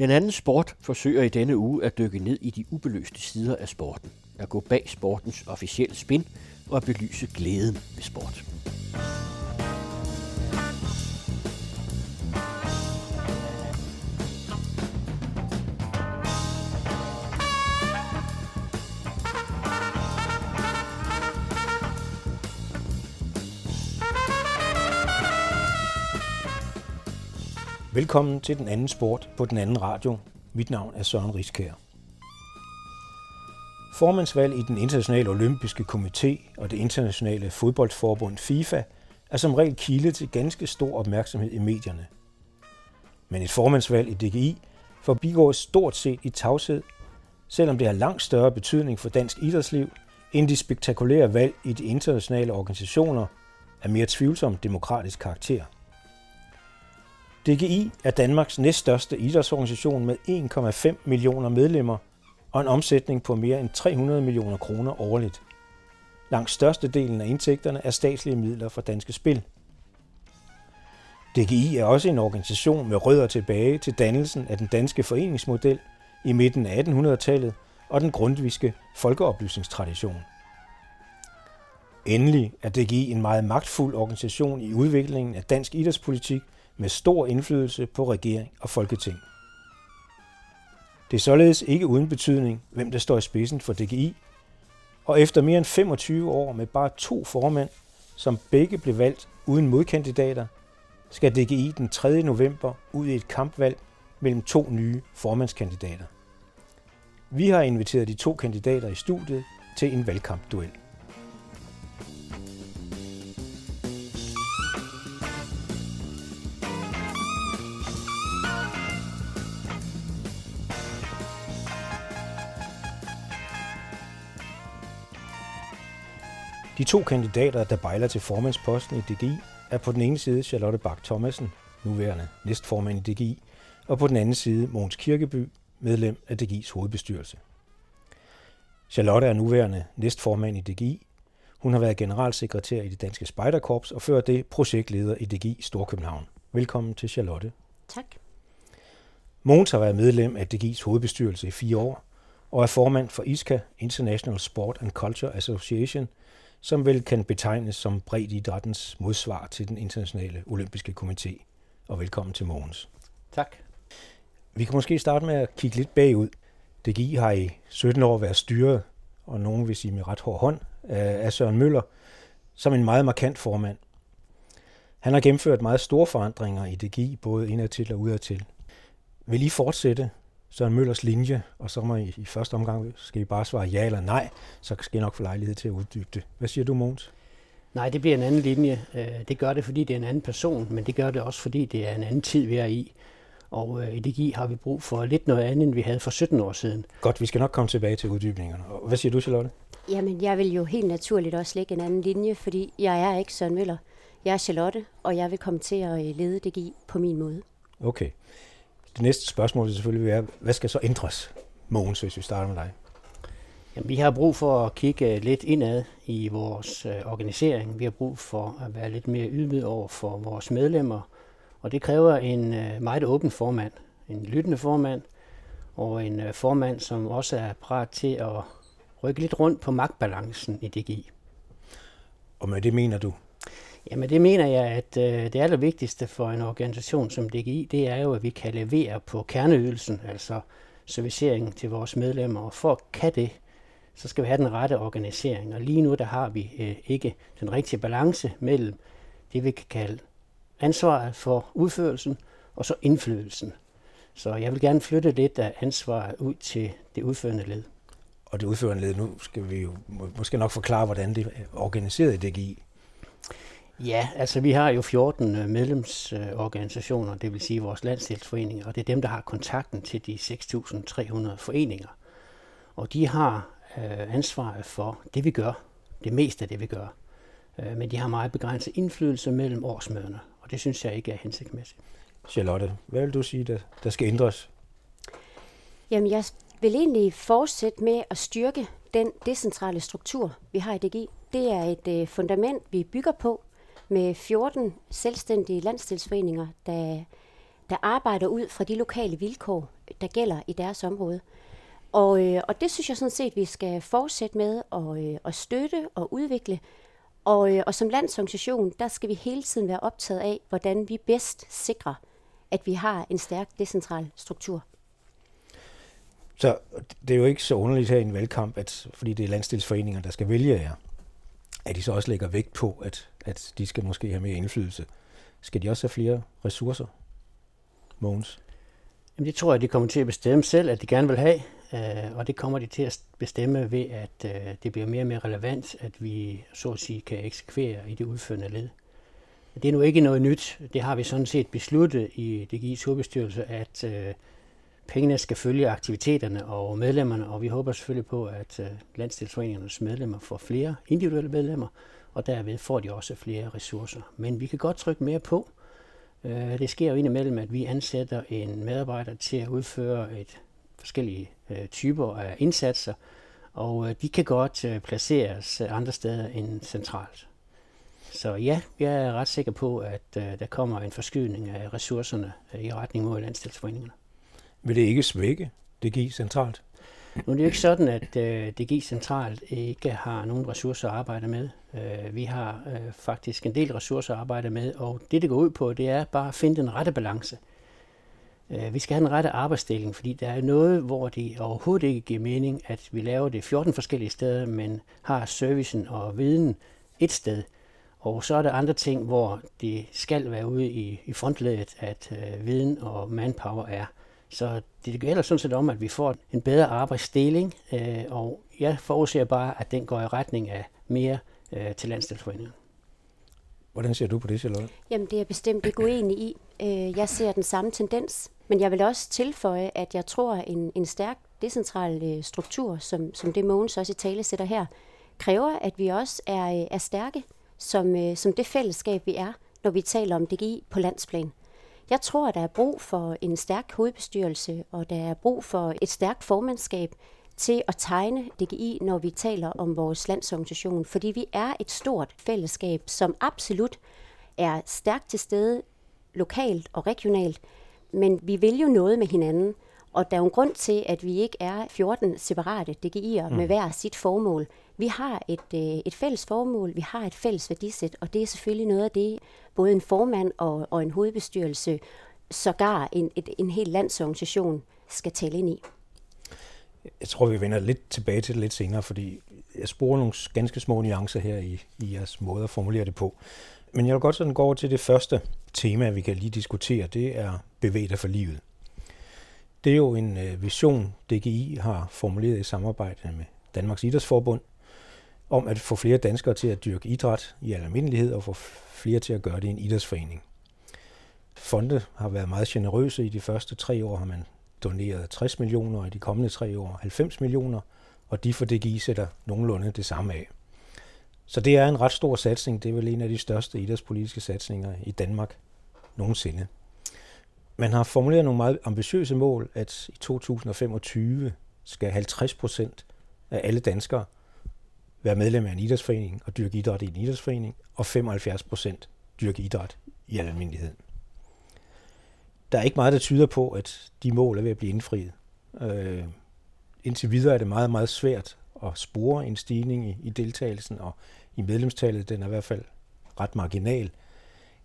Den Anden Sport forsøger i denne uge at dykke ned i de ubeløste sider af sporten, at gå bag sportens officielle spin og at belyse glæden ved sport. Velkommen til Den Anden Sport på Den Anden Radio. Mit navn er Søren Riskær. Formandsvalg i den internationale olympiske komité og det internationale fodboldforbund FIFA er som regel kilde til ganske stor opmærksomhed i medierne. Men et formandsvalg i DGI forbigår stort set i tavshed, selvom det har langt større betydning for dansk idrætsliv, end de spektakulære valg i de internationale organisationer af mere tvivlsom demokratisk karakter. DGI er Danmarks næststørste idrætsorganisation med 1,5 millioner medlemmer og en omsætning på mere end 300 millioner kroner årligt. Langt størstedelen af indtægterne er statslige midler fra Danske Spil. DGI er også en organisation med rødder tilbage til dannelsen af den danske foreningsmodel i midten af 1800-tallet og den grundtvigske folkeoplysningstradition. Endelig er DGI en meget magtfuld organisation i udviklingen af dansk idrætspolitik med stor indflydelse på regering og folketing. Det er således ikke uden betydning, hvem der står i spidsen for DGI, og efter mere end 25 år med bare 2 formænd, som begge blev valgt uden modkandidater, skal DGI den 3. november ud i et kampvalg mellem 2 nye formandskandidater. Vi har inviteret de 2 kandidater i studiet til en valgkampduel. De 2 kandidater, der bejler til formandsposten i DGI, er på den ene side Charlotte Bak Thomasen, nuværende næstformand i DGI, og på den anden side Måns Kirkeby, medlem af DGI's hovedbestyrelse. Charlotte er nuværende næstformand i DGI. Hun har været generalsekretær i det danske spejderkorps og før det projektleder i DGI Storkøbenhavn. Velkommen til Charlotte. Tak. Måns har været medlem af DGI's hovedbestyrelse i 4 år og er formand for ISCA, International Sport and Culture Association, som vel kan betegnes som breddeidrættens modsvar til den internationale olympiske komité. Og velkommen til Måns. Tak. Vi kan måske starte med at kigge lidt bagud. DGI har i 17 år været styret, og nogen vil sige med ret hård hånd, af Søren Møller, som en meget markant formand. Han har gennemført meget store forandringer i DGI, både indadtil og udadtil. Vil I fortsætte Søren Møllers linje, og så må I i første omgang skal I bare svare ja eller nej, så skal I nok få lejlighed til at uddybe det. Hvad siger du, Måns? Nej, det bliver en anden linje. Det gør det, fordi det er en anden person, men det gør det også, fordi det er en anden tid, vi er i. Og i DGI har vi brug for lidt noget andet, end vi havde for 17 år siden. Godt, vi skal nok komme tilbage til uddybningerne. Hvad siger du, Charlotte? Jamen, jeg vil jo helt naturligt også lægge en anden linje, fordi jeg er ikke Søren Møller. Jeg er Charlotte, og jeg vil komme til at lede DGI på min måde. Okay. Det næste spørgsmål er selvfølgelig, hvad skal så ændres, Måns, hvis vi starter med dig? Jamen, vi har brug for at kigge lidt indad i vores organisering. Vi har brug for at være lidt mere ydmyg over for vores medlemmer. Og det kræver en meget åben formand, en lyttende formand og en formand, som også er parat til at rykke lidt rundt på magtbalancen i DGI. Og med det mener du? Jamen det mener jeg, at det allervigtigste for en organisation som DGI, det er jo, at vi kan levere på kerneydelsen, altså serviceringen til vores medlemmer. Og for at kan det, så skal vi have den rette organisering. Og lige nu, der har vi ikke den rigtige balance mellem det, vi kan kalde ansvaret for udførelsen og så indflydelsen. Så jeg vil gerne flytte lidt af ansvaret ud til det udførende led. Og det udførende led, nu skal vi jo måske nok forklare, hvordan det er organiseret i DGI. Ja, altså vi har jo 14 medlemsorganisationer, det vil sige vores landsdelsforeninger, og det er dem, der har kontakten til de 6.300 foreninger. Og de har ansvaret for det, vi gør, det meste af det, vi gør. Men de har meget begrænset indflydelse mellem årsmøderne, og det synes jeg ikke er hensigtsmæssigt. Charlotte, hvad vil du sige, der skal ændres? Jamen, jeg vil egentlig fortsætte med at styrke den decentrale struktur, vi har i DGI. Det er et fundament, vi bygger på, med 14 selvstændige landsdelsforeninger, der der arbejder ud fra de lokale vilkår, der gælder i deres område. Og det synes jeg sådan set, vi skal fortsætte med at støtte og udvikle. Og som landsorganisation, der skal vi hele tiden være optaget af, hvordan vi bedst sikrer, at vi har en stærk decentral struktur. Så det er jo ikke så underligt her i en valgkamp, at, fordi det er landsdelsforeninger, der skal vælge jer, at de så også lægger vægt på, at de skal måske have mere indflydelse. Skal de også have flere ressourcer, Måns? Jamen det tror jeg, de kommer til at bestemme selv, at de gerne vil have, og det kommer de til at bestemme ved, at det bliver mere og mere relevant, at vi så at sige kan eksekvere i det udførende led. Det er nu ikke noget nyt. Det har vi sådan set besluttet i DGI's hovedbestyrelse, at pengene skal følge aktiviteterne og medlemmerne, og vi håber selvfølgelig på, at landsdelsforeningernes medlemmer får flere individuelle medlemmer, og derved får de også flere ressourcer. Men vi kan godt trykke mere på. Det sker jo indimellem, at vi ansætter en medarbejder til at udføre et forskellige typer af indsatser, og de kan godt placeres andre steder end centralt. Så ja, jeg er ret sikker på, at der kommer en forskydning af ressourcerne i retning mod landsdelsforeningerne. Vil det ikke svække DGI centralt? Nu er det jo ikke sådan, at DGI centralt ikke har nogen ressourcer at arbejde med. Vi har faktisk en del ressourcer at arbejde med, og det går ud på, det er bare at finde den rette balance. Vi skal have den rette arbejdsdeling, fordi der er noget, hvor det overhovedet ikke giver mening, at vi laver det 14 forskellige steder, men har servicen og viden et sted. Og så er der andre ting, hvor det skal være ude i frontledet, at viden og manpower er. Så det gælder sådan set om, at vi får en bedre arbejdsdeling, og jeg forudser bare, at den går i retning af mere til landsdelsforeningen. Hvordan ser du på det, Charlotte? Jamen, det er jeg bestemt ikke uenig i. Jeg ser den samme tendens, men jeg vil også tilføje, at jeg tror, at en stærk decentral struktur, som det Måns også i tale sætter her, kræver, at vi også er stærke som det fællesskab, vi er, når vi taler om DGI på landsplan. Jeg tror, at der er brug for en stærk hovedbestyrelse, og der er brug for et stærkt formandskab til at tegne DGI, når vi taler om vores landsorganisation, fordi vi er et stort fællesskab, som absolut er stærkt til stede lokalt og regionalt, men vi vil jo noget med hinanden, og der er jo en grund til, at vi ikke er 14 separate DGI'er med hver sit formål. Vi har et fælles formål, vi har et fælles værdisæt, og det er selvfølgelig noget af det, både en formand og en hovedbestyrelse, sågar en hel landsorganisation skal tælle ind i. Jeg tror, vi vender lidt tilbage til det lidt senere, fordi jeg sporer nogle ganske små nuancer her i jeres måde at formulere det på. Men jeg vil godt sådan gå over til det første tema, vi kan lige diskutere, det er bevæg dig for livet. Det er jo en vision, DGI har formuleret i samarbejde med Danmarks Idrætsforbund, om at få flere danskere til at dyrke idræt i almindelighed og få flere til at gøre det i en idrætsforening. Fondet har været meget generøse. I de første 3 år har man doneret 60 millioner, og i de kommende 3 år 90 millioner, og de for DGI sætter nogenlunde det samme af. Så det er en ret stor satsning. Det er vel en af de største idrætspolitiske satsninger i Danmark nogensinde. Man har formuleret nogle meget ambitiøse mål, at i 2025 skal 50% af alle danskere være medlem af en idrætsforening og dyrke idræt i en idrætsforening, og 75% dyrke idræt i almindelighed. Der er ikke meget, der tyder på, at de mål er ved at blive indfriet. Indtil videre er det meget, meget svært at spore en stigning i deltagelsen, og i medlemstallet, den er i hvert fald ret marginal.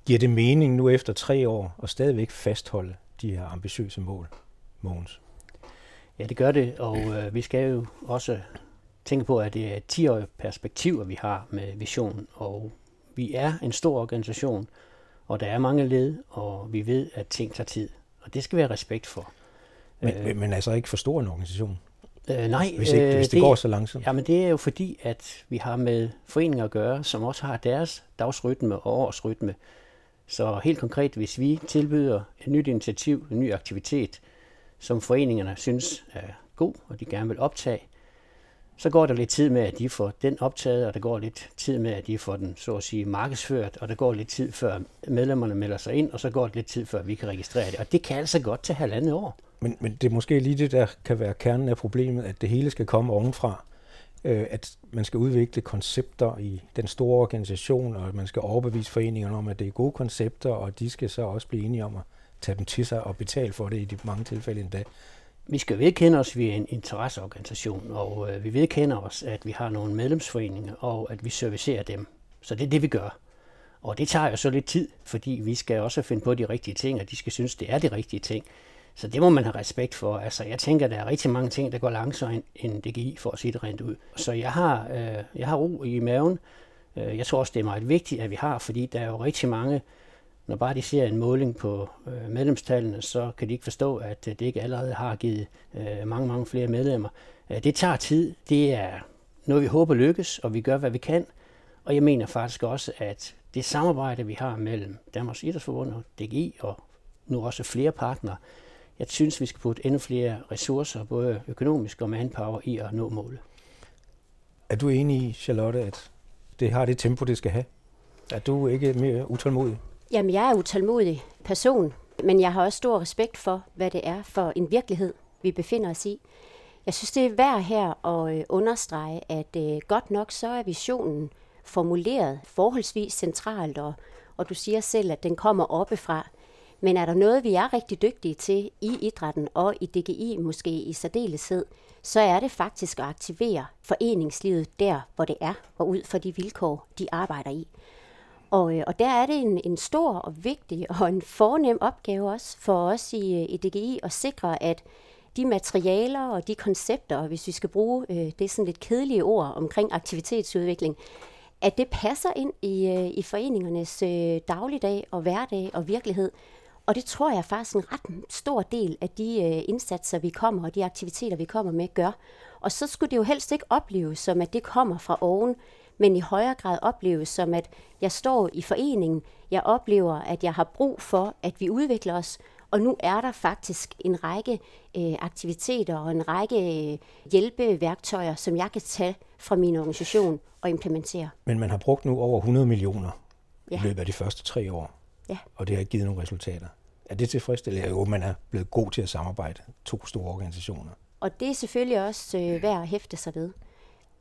Giver det mening nu efter 3 år at stadigvæk fastholde de her ambitiøse mål, Måns? Ja, det gør det, og vi skal jo også tænke på, at det er 10-årige perspektiver, vi har med visionen, og vi er en stor organisation, og der er mange led, og vi ved, at ting tager tid, og det skal vi have respekt for. Men altså ikke for stor en organisation? Nej. Hvis det går så langsomt? Jamen det er jo fordi, at vi har med foreninger at gøre, som også har deres dagsrytme og årsrytme. Så helt konkret, hvis vi tilbyder et nyt initiativ, en ny aktivitet, som foreningerne synes er god, og de gerne vil optage, så går der lidt tid med, at de får den optaget, og der går lidt tid med, at de får den, så at sige, markedsført, og der går lidt tid, før medlemmerne melder sig ind, og så går det lidt tid, før vi kan registrere det. Og det kan altså godt til 1,5 år. Men det er måske lige det, der kan være kernen af problemet, at det hele skal komme ovenfra. At man skal udvikle koncepter i den store organisation, og at man skal overbevise foreningerne om, at det er gode koncepter, og de skal så også blive enige om at tage dem til sig og betale for det i de mange tilfælde endda. Vi skal vedkende os, at vi er en interesseorganisation, og vi vedkender os, at vi har nogle medlemsforeninger, og at vi servicerer dem. Så det er det, vi gør. Og det tager jo så lidt tid, fordi vi skal også finde på de rigtige ting, og de skal synes, det er de rigtige ting. Så det må man have respekt for. Altså, jeg tænker, der er rigtig mange ting, der går langsomt end DGI, for at sige det rent ud. Så jeg har ro i maven. Jeg tror også, det er meget vigtigt, at vi har, fordi der er jo rigtig mange, når bare de ser en måling på medlemstallene, så kan de ikke forstå, at det ikke allerede har givet mange, mange flere medlemmer. Det tager tid. Det er noget, vi håber lykkes, og vi gør, hvad vi kan. Og jeg mener faktisk også, at det samarbejde, vi har mellem Danmarks Idrætsforbund og DGI, og nu også flere partnere, jeg synes, vi skal putte endnu flere ressourcer, både økonomisk og manpower, i at nå målet. Er du enig i, Charlotte, at det har det tempo, det skal have? Er du ikke mere utålmodig? Jamen, jeg er en utålmodig person, men jeg har også stor respekt for, hvad det er for en virkelighed, vi befinder os i. Jeg synes, det er værd her at understrege, at godt nok så er visionen formuleret forholdsvis centralt, og du siger selv, at den kommer oppefra. Men er der noget, vi er rigtig dygtige til i idrætten og i DGI måske i særdeleshed, så er det faktisk at aktivere foreningslivet der, hvor det er, og ud for de vilkår, de arbejder i. Og der er det en stor og vigtig og en fornem opgave også for os i DGI at sikre, at de materialer og de koncepter, og hvis vi skal bruge det sådan lidt kedelige ord omkring aktivitetsudvikling, at det passer ind i foreningernes dagligdag og hverdag og virkelighed. Og det tror jeg faktisk en ret stor del af de indsatser, vi kommer, og de aktiviteter, vi kommer med, gør. Og så skulle det jo helst ikke opleves som, at det kommer fra oven, men i højere grad opleves som, at jeg står i foreningen, jeg oplever, at jeg har brug for, at vi udvikler os, og nu er der faktisk en række aktiviteter og en række hjælpeværktøjer, som jeg kan tage fra min organisation og implementere. Men man har brugt nu over 100 millioner i løbet af de første 3 år. Ja. Og det har givet nogle resultater. Er det tilfredsstillende? Jo, man er blevet god til at samarbejde. 2 store organisationer. Og det er selvfølgelig også værd at hæfte sig ved.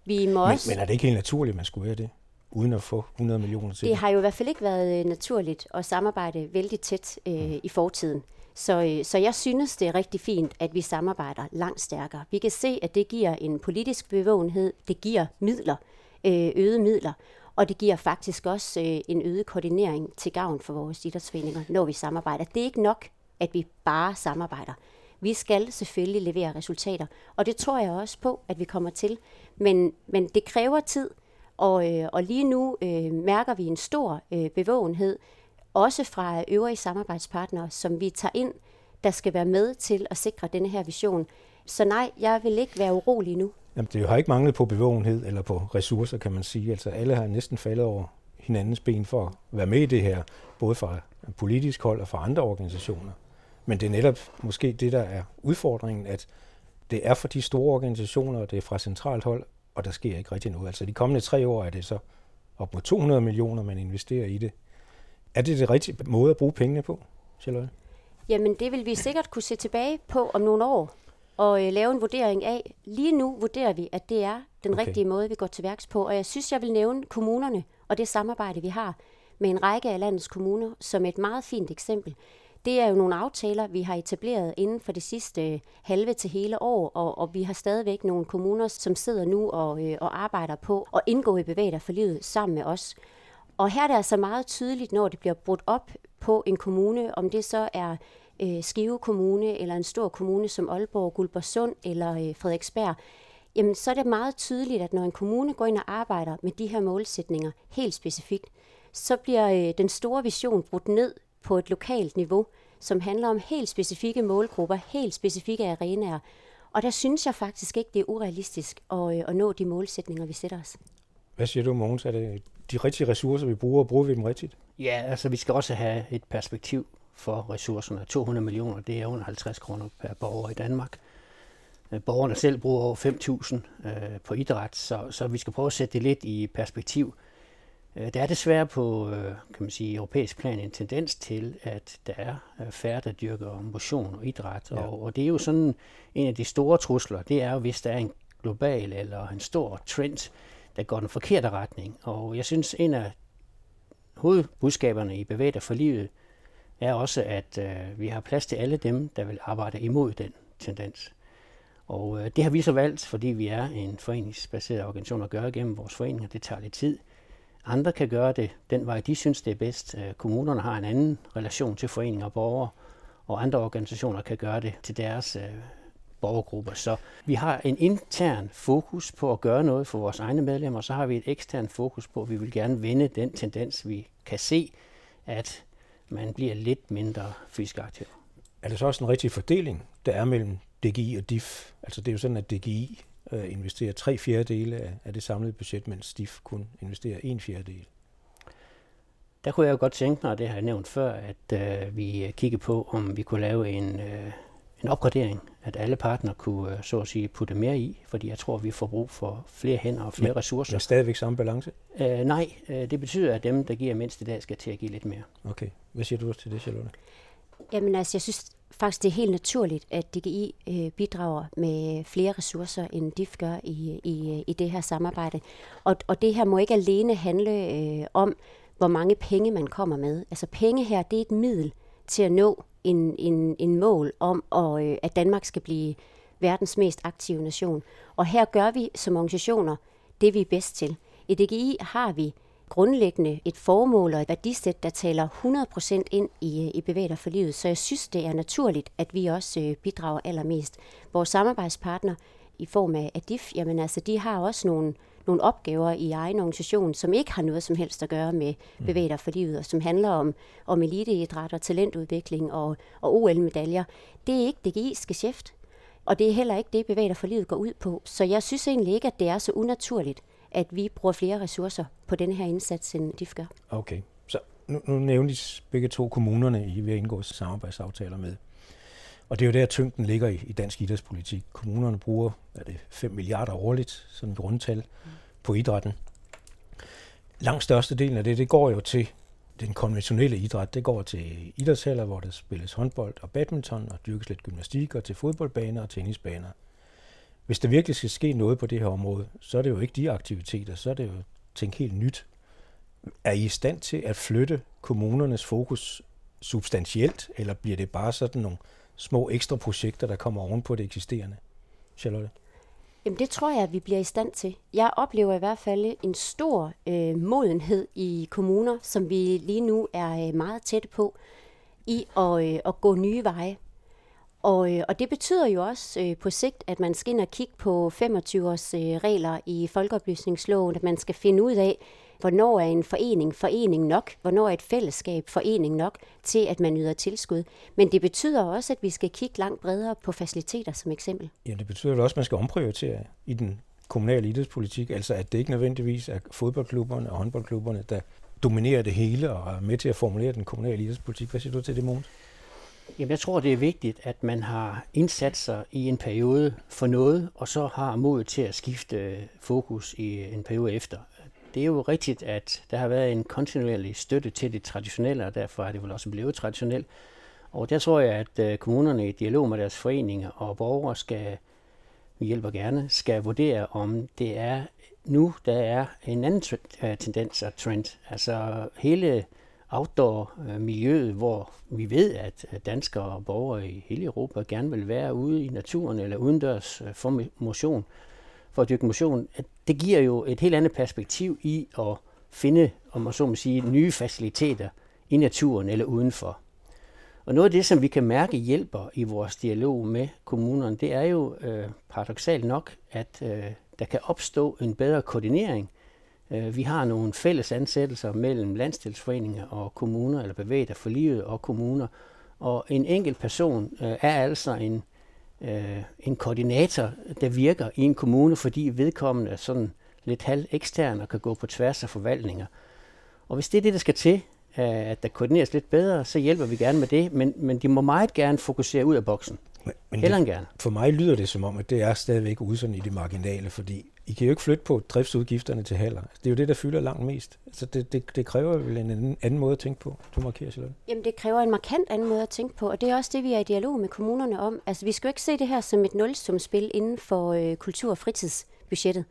Men er det ikke helt naturligt, at man skulle gøre det, uden at få 100 millioner til det? Det har jo i hvert fald ikke været naturligt at samarbejde vældig tæt i fortiden. Så jeg synes, det er rigtig fint, at vi samarbejder langt stærkere. Vi kan se, at det giver en politisk bevågenhed, det giver midler, øgede midler, og det giver faktisk også en øget koordinering til gavn for vores idrætsforeninger, når vi samarbejder. Det er ikke nok, at vi bare samarbejder. Vi skal selvfølgelig levere resultater, og det tror jeg også på, at vi kommer til. Men det kræver tid, og lige nu mærker vi en stor bevågenhed, også fra øvrige samarbejdspartnere, som vi tager ind, der skal være med til at sikre denne her vision. Så nej, jeg vil ikke være urolig nu. Jamen, det har ikke manglet på bevågenhed eller på ressourcer, kan man sige. Altså, alle har næsten faldet over hinandens ben for at være med i det her, både fra politisk hold og fra andre organisationer. Men det er netop måske det, der er udfordringen, at det er for de store organisationer, og det er fra centralt hold, og der sker ikke rigtig noget. Altså, de kommende 3 år er det så op mod 200 millioner, man investerer i det. Er det det rigtige måde at bruge pengene på, Charlotte? Jamen, det vil vi sikkert kunne se tilbage på om nogle år og lave en vurdering af. Lige nu vurderer vi, at det er den rigtige måde, vi går til værks på. Og jeg synes, jeg vil nævne kommunerne og det samarbejde, vi har med en række af landets kommuner som et meget fint eksempel. Det er jo nogle aftaler, vi har etableret inden for det sidste halve til hele år, og vi har stadigvæk nogle kommuner, som sidder nu og arbejder på at indgå i Bevæg for livet sammen med os. Og her er det altså meget tydeligt, når det bliver brudt op på en kommune, om det så er Skive Kommune eller en stor kommune som Aalborg, Guldborgsund eller Frederiksberg, jamen så er det meget tydeligt, at når en kommune går ind og arbejder med de her målsætninger helt specifikt, så bliver den store vision brudt ned på et lokalt niveau, som handler om helt specifikke målgrupper, helt specifikke arenaer. Og der synes jeg faktisk ikke, det er urealistisk at nå de målsætninger, vi sætter os. Hvad siger du, Måns? Er det de rigtige ressourcer, vi bruger vi dem rigtigt? Ja, altså vi skal også have et perspektiv for ressourcerne. 200 millioner, det er under 50 kroner per borger i Danmark. Borgerne selv bruger over 5.000 på idræt, så vi skal prøve at sætte det lidt i perspektiv. Der er desværre på kan man sige, europæisk plan en tendens til, at der er færre, der dyrker motion og idræt. Ja. Og det er jo sådan en af de store trusler, det er jo, hvis der er en global eller en stor trend, der går den forkerte retning. Og jeg synes, en af hovedbudskaberne i Bevæg dig for livet er også, at vi har plads til alle dem, der vil arbejde imod den tendens. Og det har vi så valgt, fordi vi er en foreningsbaseret organisation at gøre gennem vores foreninger. Det tager lidt tid. Andre kan gøre det den vej, de synes, det er bedst. Kommunerne har en anden relation til foreninger og borgere, og andre organisationer kan gøre det til deres borgergrupper. Så vi har en intern fokus på at gøre noget for vores egne medlemmer, og så har vi et ekstern fokus på, at vi vil gerne vende den tendens, vi kan se, at man bliver lidt mindre fysisk aktiv. Er det så også en rigtig fordeling, der er mellem DGI og DIF? Altså det er jo sådan, at DGI investerer 3/4 af det samlede budget, mens DIF kun investerer 1/4. Der kunne jeg jo godt tænke mig, og det har jeg nævnt før, at vi kigger på, om vi kunne lave en opgradering, at alle partnere kunne, så at sige, putte mere i, fordi jeg tror, vi får brug for flere hænder og flere ressourcer. Men stadigvæk samme balance? Nej, det betyder, at dem, der giver mindst i dag, skal til at give lidt mere. Okay. Hvad siger du til det, Charlotte? Jamen altså, jeg synes faktisk, det er helt naturligt, at DGI bidrager med flere ressourcer, end DIF gør i det her samarbejde. Og det her må ikke alene handle om, hvor mange penge man kommer med. Altså penge her, det er et middel til at nå en mål om, at Danmark skal blive verdens mest aktive nation. Og her gør vi som organisationer det, vi er bedst til. I DGI har vi grundlæggende et formål og et værdisæt, der taler 100% ind i Bevæg dig for livet. Så jeg synes, det er naturligt, at vi også bidrager allermest. Vores samarbejdspartner i form af DIF, jamen altså, de har også nogle opgaver i egen organisation, som ikke har noget som helst at gøre med Bevæg dig for livet, og som handler om eliteidræt og talentudvikling og OL-medaljer. Det er ikke DGI's geschæft, og det er heller ikke det, Bevæg dig for livet går ud på. Så jeg synes egentlig ikke, at det er så unaturligt, at vi bruger flere ressourcer på den her indsats, end DIF gør. Okay, så nu nævnes begge to kommunerne, I vil indgå samarbejdsaftaler med. Og det er jo der, tyngden ligger i dansk idrætspolitik. Kommunerne bruger 5 milliarder årligt, sådan et rundtal, på idrætten. Langt størstedelen af det går jo til den konventionelle idræt. Det går til idrætshaller, hvor der spilles håndbold og badminton, og dyrkes lidt gymnastik, og til fodboldbaner og tennisbaner. Hvis der virkelig skal ske noget på det her område, så er det jo ikke de aktiviteter, så er det jo tænke helt nyt. Er I stand til at flytte kommunernes fokus substantielt, eller bliver det bare sådan nogle små ekstra projekter, der kommer oven på det eksisterende? Charlotte? Jamen det tror jeg, at vi bliver i stand til. Jeg oplever i hvert fald en stor modenhed i kommuner, som vi lige nu er meget tætte på, i at gå nye veje. Og det betyder jo også på sigt, at man skal ind og kigge på 25-års regler i folkeoplysningsloven, at man skal finde ud af, hvornår er en forening nok, hvornår er et fællesskab forening nok til, at man yder tilskud. Men det betyder også, at vi skal kigge langt bredere på faciliteter som eksempel. Ja, det betyder vel også, at man skal omprioritere i den kommunale idrætspolitik, altså at det ikke nødvendigvis er fodboldklubberne og håndboldklubberne, der dominerer det hele og er med til at formulere den kommunale idrætspolitik. Hvad siger du til det, Måns? Jamen, jeg tror, det er vigtigt, at man har indsatser i en periode for noget, og så har mod til at skifte fokus i en periode efter. Det er jo rigtigt, at der har været en kontinuerlig støtte til det traditionelle, og derfor er det vel også blevet traditionelt. Og der tror jeg, at kommunerne i dialog med deres foreninger og borgere skal, vi hjælper gerne, skal vurdere, om det er nu, der er en anden tendens og trend. Altså hele outdoor-miljøet, hvor vi ved, at danskere og borgere i hele Europa gerne vil være ude i naturen eller udendørs for motion, for at dyrke motion, at det giver jo et helt andet perspektiv i at finde, om man så må sige, nye faciliteter i naturen eller udenfor. Og noget af det, som vi kan mærke hjælper i vores dialog med kommunerne, det er jo paradoksalt nok, at der kan opstå en bedre koordinering. Vi har nogle fælles ansættelser mellem landsdelsforeninger og kommuner, eller Bevæg dig for livet og kommuner, og en enkelt person er altså en koordinator, der virker i en kommune, fordi vedkommende er sådan lidt halv ekstern og kan gå på tværs af forvaltninger. Og hvis det er det, der skal til, at der koordineres lidt bedre, så hjælper vi gerne med det, men de må meget gerne fokusere ud af boksen. Men gerne. For mig lyder det som om, at det er stadigvæk ude sådan i det marginale, fordi I kan jo ikke flytte på driftsudgifterne til haller. Det er jo det, der fylder langt mest. Altså det kræver vel en anden måde at tænke på. Du markerer, Charlotte. Jamen det kræver en markant anden måde at tænke på, og det er også det, vi er i dialog med kommunerne om. Altså vi skal jo ikke se det her som et nulsumspil inden for kultur- og fritidsbudgettet.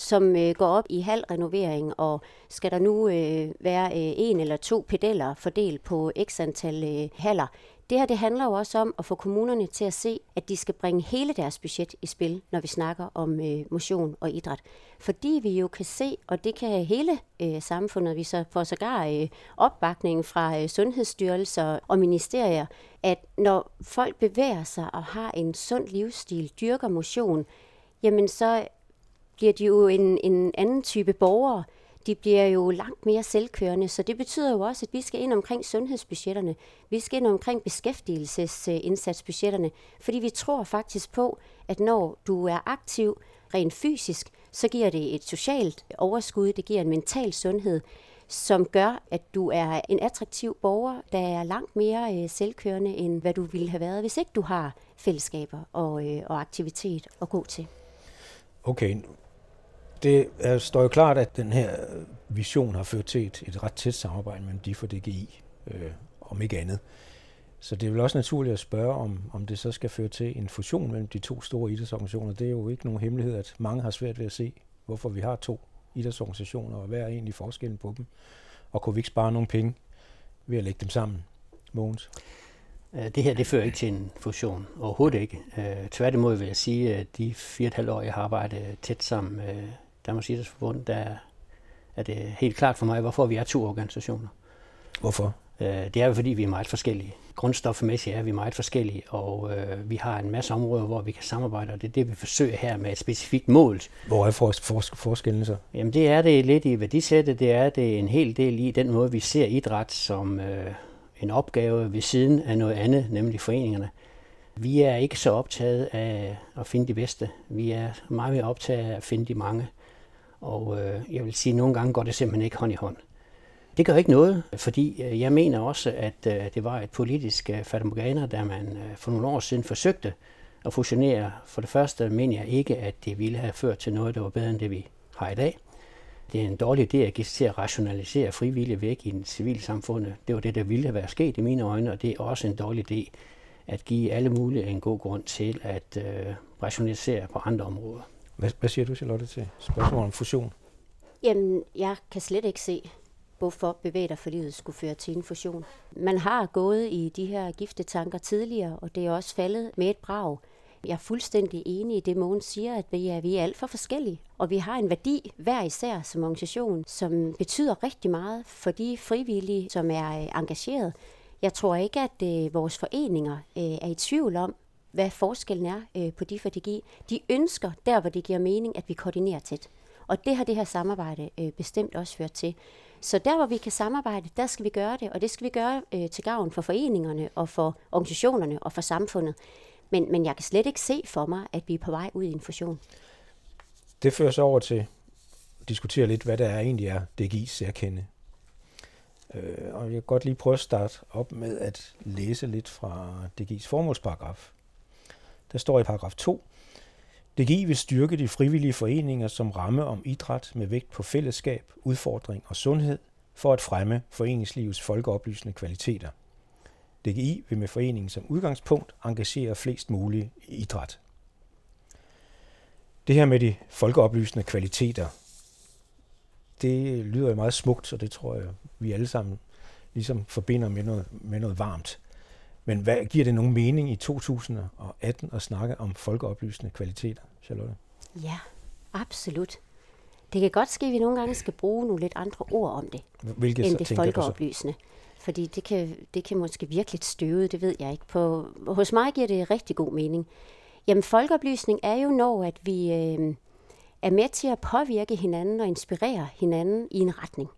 som går op i halv renovering, og skal der nu være en eller to pedeller fordelt på x antal haller. Det her det handler jo også om at få kommunerne til at se, at de skal bringe hele deres budget i spil, når vi snakker om motion og idræt. Fordi vi jo kan se, og det kan hele samfundet, vi så får sågar opbakningen fra sundhedsstyrelser og ministerier, at når folk bevæger sig og har en sund livsstil, dyrker motion, jamen så bliver de jo en anden type borgere. De bliver jo langt mere selvkørende, så det betyder jo også, at vi skal ind omkring sundhedsbudgetterne. Vi skal ind omkring beskæftigelsesindsatsbudgetterne, fordi vi tror faktisk på, at når du er aktiv rent fysisk, så giver det et socialt overskud, det giver en mental sundhed, som gør, at du er en attraktiv borger, der er langt mere selvkørende, end hvad du ville have været, hvis ikke du har fællesskaber og aktivitet at gå til. Okay. Det står jo klart, at den her vision har ført til et ret tæt samarbejde mellem DIF og DGI, om ikke andet. Så det er vel også naturligt at spørge, om det så skal føre til en fusion mellem de to store idrætsorganisationer. Det er jo ikke nogen hemmelighed, at mange har svært ved at se, hvorfor vi har to idrætsorganisationer, og hvad er egentlig forskellen på dem? Og kunne vi ikke spare nogle penge ved at lægge dem sammen, Måns? Det her, det fører ikke til en fusion. Overhovedet ikke. Tværtimod vil jeg sige, at de 4,5 år, jeg har arbejdet tæt sammen med Danmarks Idrætsforbund, der er det helt klart for mig, hvorfor vi er to organisationer. Hvorfor? Det er jo, fordi vi er meget forskellige. Grundstoffemæssigt er vi meget forskellige, og vi har en masse områder, hvor vi kan samarbejde, og det er det, vi forsøger her med et specifikt mål. Hvor er forskellen så? Jamen, det er det lidt i værdisættet. Det er det en hel del i den måde, vi ser idræt som en opgave ved siden af noget andet, nemlig foreningerne. Vi er ikke så optaget af at finde de bedste. Vi er meget mere optaget af at finde de mange. Og jeg vil sige, at nogle gange går det simpelthen ikke hånd i hånd. Det gør ikke noget, fordi jeg mener også, at det var et politisk fatamorgana, da man for nogle år siden forsøgte at fusionere. For det første mener jeg ikke, at det ville have ført til noget, der var bedre end det, vi har i dag. Det er en dårlig idé at give sig til at rationalisere frivillige væk i en civilsamfund. Det var det, der ville have været sket i mine øjne, og det er også en dårlig idé at give alle mulige en god grund til at rationalisere på andre områder. Hvad siger du, Charlotte, til spørgsmålet om fusion? Jamen, jeg kan slet ikke se, hvorfor Bevæg dig for livet skulle føre til en fusion. Man har gået i de her giftetanker tidligere, og det er også faldet med et brag. Jeg er fuldstændig enig i det, Måns siger, at vi er alt for forskellige. Og vi har en værdi hver især som organisation, som betyder rigtig meget for de frivillige, som er engageret. Jeg tror ikke, at vores foreninger er i tvivl om, hvad forskellen er på DIF og DGI. De ønsker, der hvor det giver mening, at vi koordinerer tæt. Og det har det her samarbejde bestemt også ført til. Så der, hvor vi kan samarbejde, der skal vi gøre det. Og det skal vi gøre til gavn for foreningerne og for organisationerne og for samfundet. Men jeg kan slet ikke se for mig, at vi er på vej ud i en fusion. Det fører så over til at diskutere lidt, hvad der egentlig er DGI's særkende. Og jeg kan godt lige prøve at starte op med at læse lidt fra DGI's formålsparagraf. Der står i paragraf 2, DGI vil styrke de frivillige foreninger som ramme om idræt med vægt på fællesskab, udfordring og sundhed for at fremme foreningslivets folkeoplysende kvaliteter. DGI vil med foreningen som udgangspunkt engagere flest mulige i idræt. Det her med de folkeoplysende kvaliteter, det lyder jo meget smukt, og det tror jeg, vi alle sammen ligesom forbinder med noget varmt. Men hvad giver det nogen mening i 2018 at snakke om folkeoplysende kvaliteter, Charlotte? Ja, absolut. Det kan godt ske, at vi nogle gange skal bruge nogle lidt andre ord om det, end det folkeoplysende. Fordi det kan måske virkelig støve, det ved jeg ikke. Hos mig giver det rigtig god mening. Jamen, folkeoplysning er jo, når at vi er med til at påvirke hinanden og inspirere hinanden i en retning.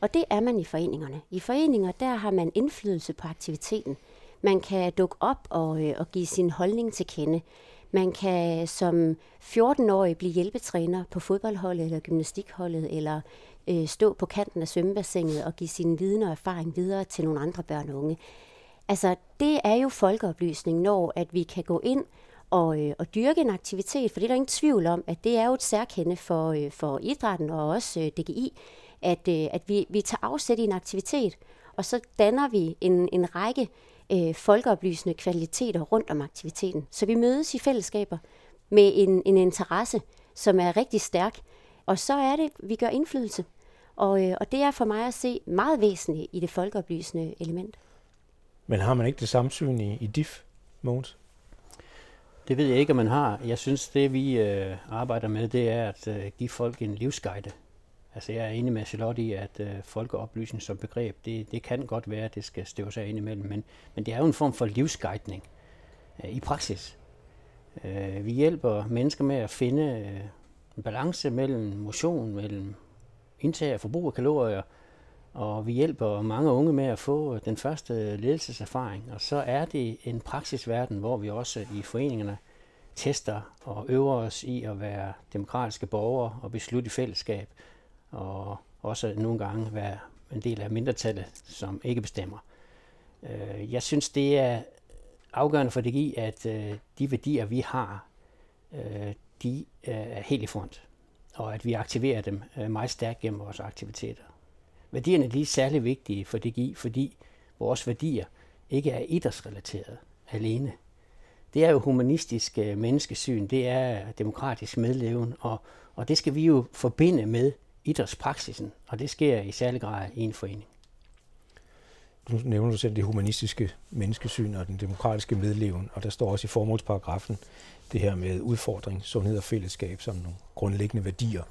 Og det er man i foreningerne. I foreninger, der har man indflydelse på aktiviteten. Man kan dukke op og give sin holdning til kende. Man kan som 14-årig blive hjælpetræner på fodboldholdet eller gymnastikholdet, eller stå på kanten af svømmebassinet og give sin viden og erfaring videre til nogle andre børn og unge. Altså, det er jo folkeoplysning, når at vi kan gå ind og dyrke en aktivitet, for det er der ingen tvivl om, at det er jo et særkende for idrætten og også DGI, at vi tager afsæt i en aktivitet, og så danner vi en række folkeoplysende kvaliteter rundt om aktiviteten. Så vi mødes i fællesskaber med en interesse, som er rigtig stærk, Og så er det, vi gør indflydelse. Og det er for mig at se meget væsentligt i det folkeoplysende element. Men har man ikke det samme syn i DIF, Måns? Det ved jeg ikke, om man har. Jeg synes, det vi arbejder med, det er at give folk en livsguide. Altså jeg er enig med Charlotte i, at folkeoplysning som begreb, det kan godt være, at det skal støves af indimellem, men det er jo en form for livsguidning i praksis. Vi hjælper mennesker med at finde en balance mellem motion, mellem indtag og forbrug af kalorier, og vi hjælper mange unge med at få den første ledelseserfaring. Og så er det en praksisverden, hvor vi også i foreningerne tester og øver os i at være demokratiske borgere og beslutte i fællesskab, og også nogle gange være en del af mindretallet, som ikke bestemmer. Jeg synes, det er afgørende for DGI, at de værdier, vi har, de er helt i front, og at vi aktiverer dem meget stærkt gennem vores aktiviteter. Værdierne er lige særlig vigtige for DGI, fordi vores værdier ikke er idrætsrelateret alene. Det er jo humanistisk menneskesyn, det er demokratisk medleven, og det skal vi jo forbinde med idrætspraksisen, og det sker i særlig grad i en forening. Nu nævner du selv det humanistiske menneskesyn og den demokratiske medleven, og der står også i formålsparagrafen det her med udfordring, sundhed og fællesskab som nogle grundlæggende værdier.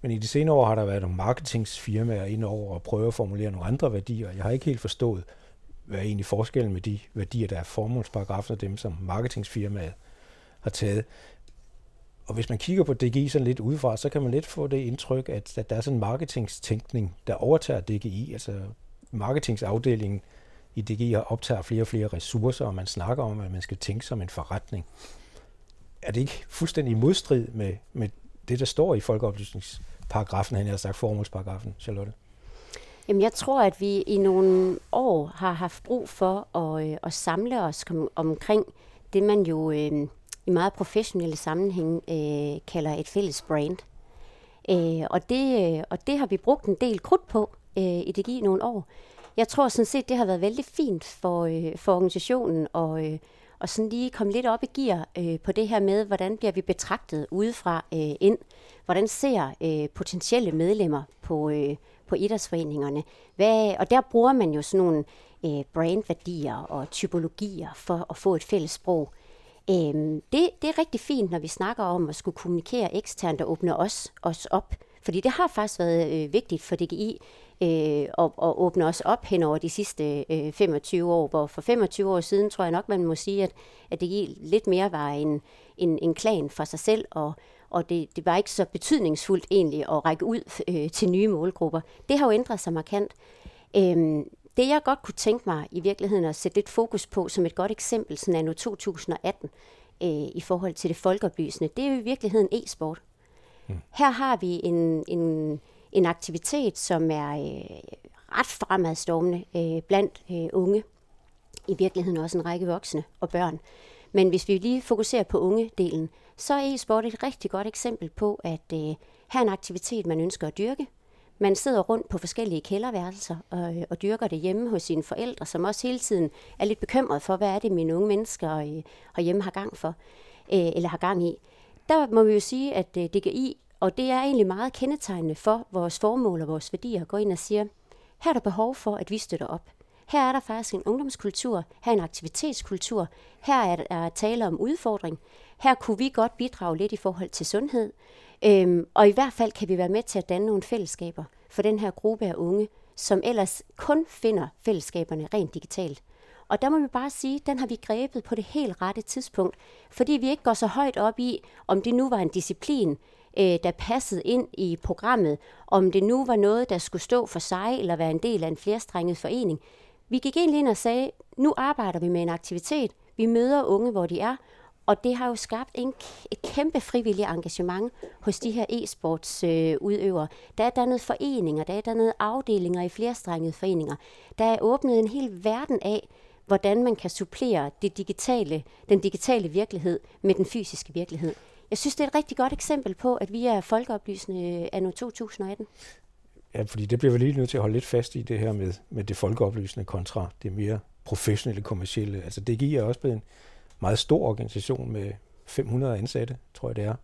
Men i de senere år har der været nogle marketingsfirmaer ind over og prøve at formulere nogle andre værdier. Jeg har ikke helt forstået, hvad er egentlig forskellen med de værdier, der er formålsparagrafen og dem, som marketingsfirmaet har taget. Og hvis man kigger på DGI sådan lidt udefra, så kan man lidt få det indtryk, at der er sådan en marketingstænkning, der overtager DGI. Altså marketingsafdelingen i DGI optager flere og flere ressourcer, og man snakker om, at man skal tænke som en forretning. Er det ikke fuldstændig modstrid med det, der står i folkeoplysningsparagrafen, han har sagt formålsparagrafen, Charlotte? Jamen, jeg tror, at vi i nogle år har haft brug for at samle os omkring det, man jo i meget professionelle sammenhæng kalder et fælles brand. Og det har vi brugt en del krudt på i DGI i nogle år. Jeg tror sådan set, det har været vældig fint for organisationen og sådan lige komme lidt op i gear på det her med, hvordan bliver vi betragtet udefra ind? Hvordan ser potentielle medlemmer på idrætsforeningerne? Og der bruger man jo sådan nogle brandværdier og typologier for at få et fælles sprog. Det er rigtig fint, når vi snakker om at skulle kommunikere eksternt og åbne os op. Fordi det har faktisk været vigtigt for DGI at åbne os op hen over de sidste 25 år. Hvor for 25 år siden tror jeg nok, man må sige, at DGI lidt mere var en klan for sig selv, og det var ikke så betydningsfuldt egentlig at række ud til nye målgrupper. Det har jo ændret sig markant. Det jeg godt kunne tænke mig i virkeligheden at sætte lidt fokus på som et godt eksempel, sådan anno 2018 i forhold til det folkeoplysende, det er jo i virkeligheden e-sport. Her har vi en aktivitet, som er ret fremadstormende blandt unge. I virkeligheden også en række voksne og børn. Men hvis vi lige fokuserer på ungedelen, så er e-sport et rigtig godt eksempel på, at her er en aktivitet, man ønsker at dyrke. Man sidder rundt på forskellige kælderværelser og dyrker det hjemme hos sine forældre, som også hele tiden er lidt bekymret for, hvad er det, mine unge mennesker herhjemme har gang for eller har gang i. Der må vi jo sige, at DGI, og det er egentlig meget kendetegnende for vores formål og vores værdier, går ind og siger, her er der behov for, at vi støtter op. Her er der faktisk en ungdomskultur, her en aktivitetskultur, her er tale om udfordring, her kunne vi godt bidrage lidt i forhold til sundhed, og i hvert fald kan vi være med til at danne nogle fællesskaber for den her gruppe af unge, som ellers kun finder fællesskaberne rent digitalt. Og der må vi bare sige, at den har vi grebet på det helt rette tidspunkt, fordi vi ikke går så højt op i, om det nu var en disciplin, der passede ind i programmet, om det nu var noget, der skulle stå for sig eller være en del af en flerstrenget forening. Vi gik egentlig ind og sagde, nu arbejder vi med en aktivitet, vi møder unge, hvor de er, og det har jo skabt et kæmpe frivilligt engagement hos de her e-sportsudøvere. Der er dannet foreninger, der er dannet afdelinger i flerstrengede foreninger. Der er åbnet en hel verden af, hvordan man kan supplere den digitale virkelighed med den fysiske virkelighed. Jeg synes, det er et rigtig godt eksempel på, at vi er folkeoplysende anno 2018. Ja, fordi det bliver vi lige nødt til at holde lidt fast i det her med det folkeoplysende kontra det mere professionelle, kommercielle. Altså DGI er også blevet en meget stor organisation med 500 ansatte, tror jeg det er.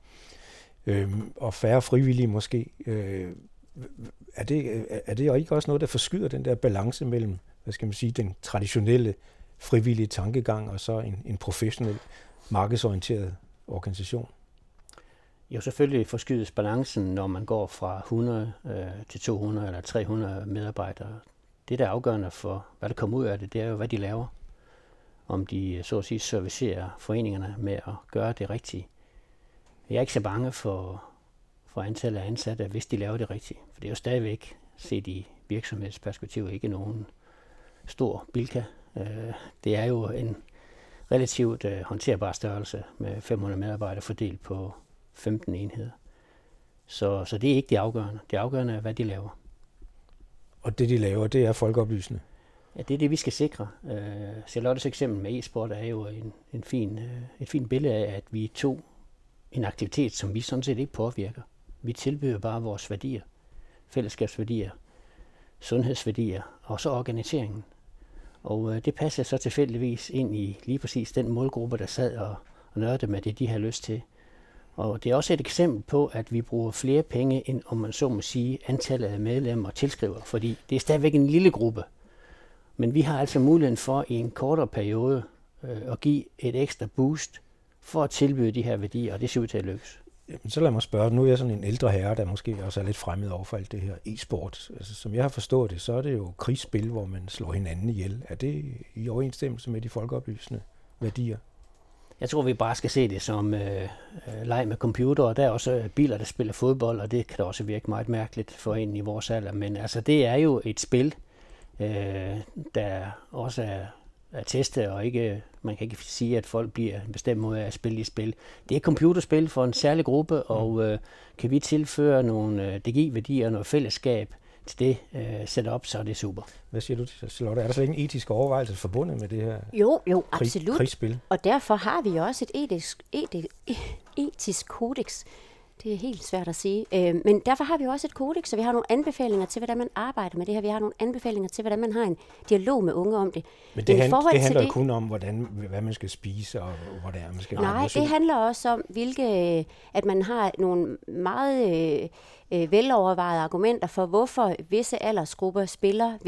og færre frivillige måske. Er det ikke også noget, der forskyder den der balance mellem, hvad skal man sige, den traditionelle frivillige tankegang og så en professionel markedsorienteret organisation? Jo, selvfølgelig forskydes balancen, når man går fra 100 til 200 eller 300 medarbejdere. Det, der er afgørende for, hvad der kommer ud af det, det er jo, hvad de laver. Om de, så at sige, servicerer foreningerne med at gøre det rigtige. Jeg er ikke så bange for antallet af ansatte, hvis de laver det rigtige. For det er jo stadigvæk, set i virksomhedsperspektiv, ikke nogen stor bilka. Det er jo en relativt håndterbar størrelse med 500 medarbejdere fordelt på 15 enheder. Så det er ikke det afgørende. Det afgørende er, hvad de laver. Og det, de laver, det er folkeoplysende? Ja, det er det, vi skal sikre. Charlottes eksempel med e-sport er jo et fint billede af, at vi tog en aktivitet, som vi sådan set ikke påvirker. Vi tilbyder bare vores værdier, fællesskabsværdier, sundhedsværdier og så organiseringen. Og det passer så tilfældigvis ind i lige præcis den målgruppe, der sad og nørdede med det, de har lyst til. Og det er også et eksempel på, at vi bruger flere penge, end om man så må sige antallet af medlemmer tilskriver, fordi det er stadigvæk en lille gruppe. Men vi har altså muligheden for i en kortere periode at give et ekstra boost for at tilbyde de her værdier, og det ser ud til at lykkes. Jamen, så lad mig spørge, nu er jeg sådan en ældre herre, der måske også er lidt fremmed over for alt det her e-sport. Altså, som jeg har forstået det, så er det jo krigsspil, hvor man slår hinanden ihjel. Er det i overensstemmelse med de folkeoplysende værdier? Jeg tror, vi bare skal se det som leg med computer, og der er også biler, der spiller fodbold, og det kan da også virke meget mærkeligt for en i vores alder. Men altså, det er jo et spil, der også er testet, og ikke, man kan ikke sige, at folk bliver en bestemt måde af at spille i spil. Det er computerspil for en særlig gruppe, og kan vi tilføre nogle DGI-værdier og noget fællesskab til det setup, så er det super. Hvad siger du til Charlotte? Er der slet ikke en etisk overvejelse forbundet med det her jo, absolut. Krigsspil? Og derfor har vi også et etisk kodeks. Det er helt svært at sige. Men derfor har vi også et kodeks, så vi har nogle anbefalinger til, hvordan man arbejder med det her. Vi har nogle anbefalinger til, hvordan man har en dialog med unge om det. Men det handler jo kun om, hvad man skal spise og hvordan man skal... Nej, det handler også om, at man har nogle meget velovervejede argumenter for, hvorfor visse aldersgrupper spiller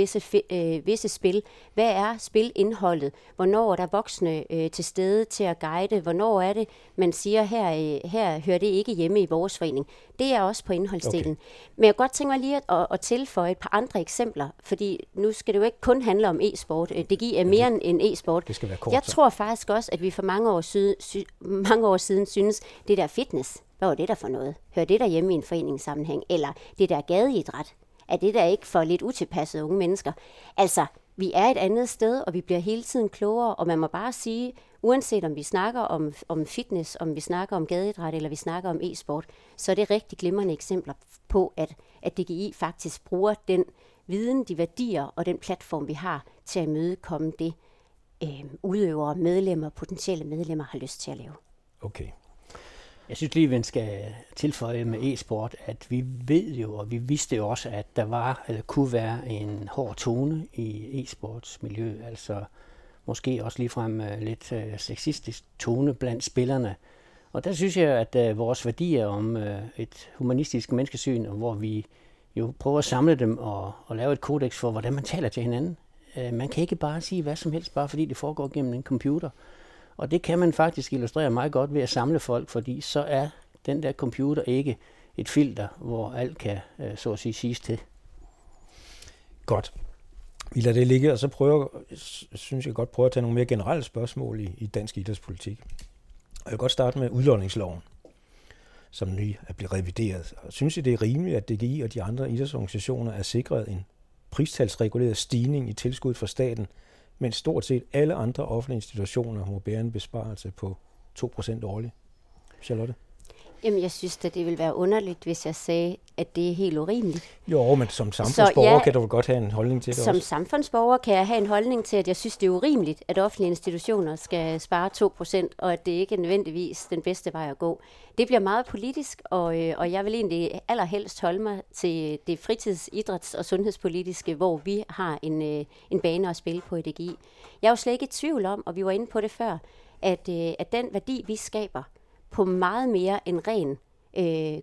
visse spil. Hvad er spilindholdet? Hvornår er der voksne til stede til at guide? Hvornår er det, man siger, her hører det ikke hjemme i vores forening? Det er også på indholdsdelen. Okay. Men jeg godt tænker mig lige at tilføje et par andre eksempler, fordi nu skal det jo ikke kun handle om e-sport. Det giver mere end e-sport. Det skal være kort, jeg tror faktisk også, at vi for mange år siden synes, det der fitness, hvad var det der for noget? Hører det der hjemme i en foreningssammenhæng? Eller det der gadeidræt? Er det der ikke for lidt utilpassede unge mennesker? Altså, vi er et andet sted, og vi bliver hele tiden klogere, og man må bare sige, uanset om vi snakker om fitness, om vi snakker om gadeidræt, eller vi snakker om e-sport, så er det rigtig glimrende eksempler på, at DGI faktisk bruger den viden, de værdier og den platform, vi har, til at imødekomme det, udøvere, medlemmer, potentielle medlemmer har lyst til at lave. Okay. Jeg synes lige, vi skal tilføje med e-sport, at vi ved jo, og vi vidste jo også, at der var eller kunne være en hård tone i e-sportsmiljøet, altså måske også ligefrem lidt sexistisk tone blandt spillerne. Og der synes jeg, at vores værdier om et humanistisk menneskesyn, hvor vi jo prøver at samle dem og lave et kodeks for, hvordan man taler til hinanden. Man kan ikke bare sige hvad som helst, bare fordi det foregår gennem en computer. Og det kan man faktisk illustrere meget godt ved at samle folk, fordi så er den der computer ikke et filter, hvor alt kan, så at sige, siges til. Godt. Vi lader det ligge, og så prøver jeg at tage nogle mere generelle spørgsmål i dansk idrætspolitik. Og jeg vil godt starte med udlodningsloven, som nu er blevet revideret. Og synes I, det er rimeligt, at DGI og de andre idrætsorganisationer er sikret en pristalsreguleret stigning i tilskud fra staten, men stort set alle andre offentlige institutioner må bære en besparelse på 2% årligt? Charlotte? Jamen, jeg synes da, det ville være underligt, hvis jeg sagde, at det er helt urimeligt. Jo, men som samfundsborger kan du vel godt have en holdning til det som også? Som samfundsborger kan jeg have en holdning til, at jeg synes, det er urimeligt, at offentlige institutioner skal spare 2%, og at det ikke er nødvendigvis den bedste vej at gå. Det bliver meget politisk, og jeg vil egentlig allerhelst holde mig til det fritids-, idræts- og sundhedspolitiske, hvor vi har en bane at spille på i DGI. Jeg er jo slet ikke i tvivl om, og vi var inde på det før, at den værdi, vi skaber, på meget mere end ren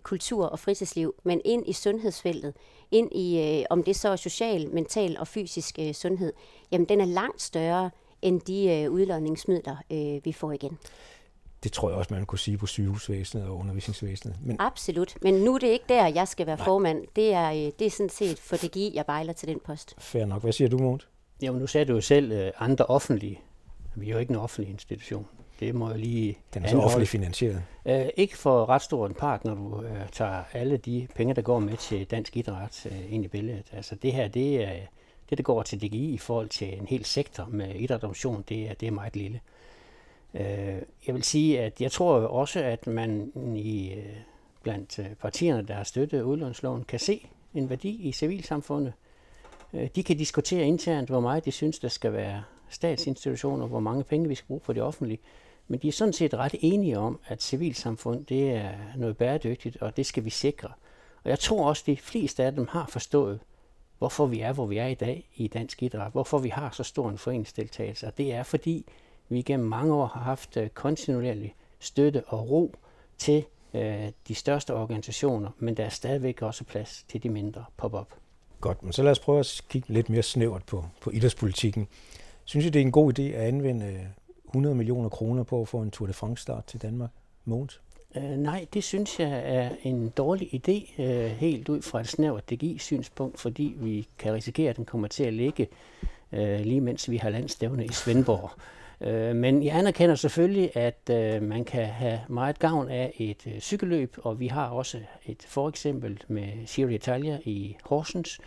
kultur og fritidsliv, men ind i sundhedsfeltet, ind i, om det så er social, mental og fysisk sundhed, jamen den er langt større end de udlodningsmidler, vi får igen. Det tror jeg også, man kunne sige på sygehusvæsenet og undervisningsvæsenet. Men absolut, men nu er det ikke der, jeg skal være formand. Det er sådan set for DGI, jeg bejler til den post. Fair nok. Hvad siger du, Måns? Jamen nu sagde du jo selv andre offentlige. Vi er jo ikke en offentlig institution. Det må jeg lige den er så offentligt finansieret. Ikke for ret stor en part, når du tager alle de penge, der går med til dansk idræt ind i billedet. Altså det her, det er det, der går til DGI i forhold til en hel sektor med idræt og motion, det er meget lille. Jeg vil sige, at jeg tror også, at man blandt partierne, der har støttet udlånsloven, kan se en værdi i civilsamfundet. De kan diskutere internt, hvor meget de synes, der skal være statsinstitutioner, hvor mange penge vi skal bruge på det offentlige. Men de er sådan set ret enige om, at civilsamfund, det er noget bæredygtigt, og det skal vi sikre. Og jeg tror også, at de fleste af dem har forstået, hvorfor vi er, hvor vi er i dag i dansk idræt, hvorfor vi har så stor en foreningsdeltagelse. Og det er, fordi vi gennem mange år har haft kontinuerlig støtte og ro til de største organisationer, men der er stadigvæk også plads til de mindre pop-up. Godt, men så lad os prøve at kigge lidt mere snævert på idrætspolitikken. Synes I, det er en god idé at anvende 100 millioner kroner på at få en Tour de France-start til Danmark? Måns? Nej, det synes jeg er en dårlig idé, helt ud fra et snævert DGI-synspunkt, fordi vi kan risikere, at den kommer til at ligge lige mens vi har landstævne i Svendborg. Men jeg anerkender selvfølgelig, at man kan have meget gavn af et cykelløb, og vi har også et foreksempel med Giro d'Italia i Horsens.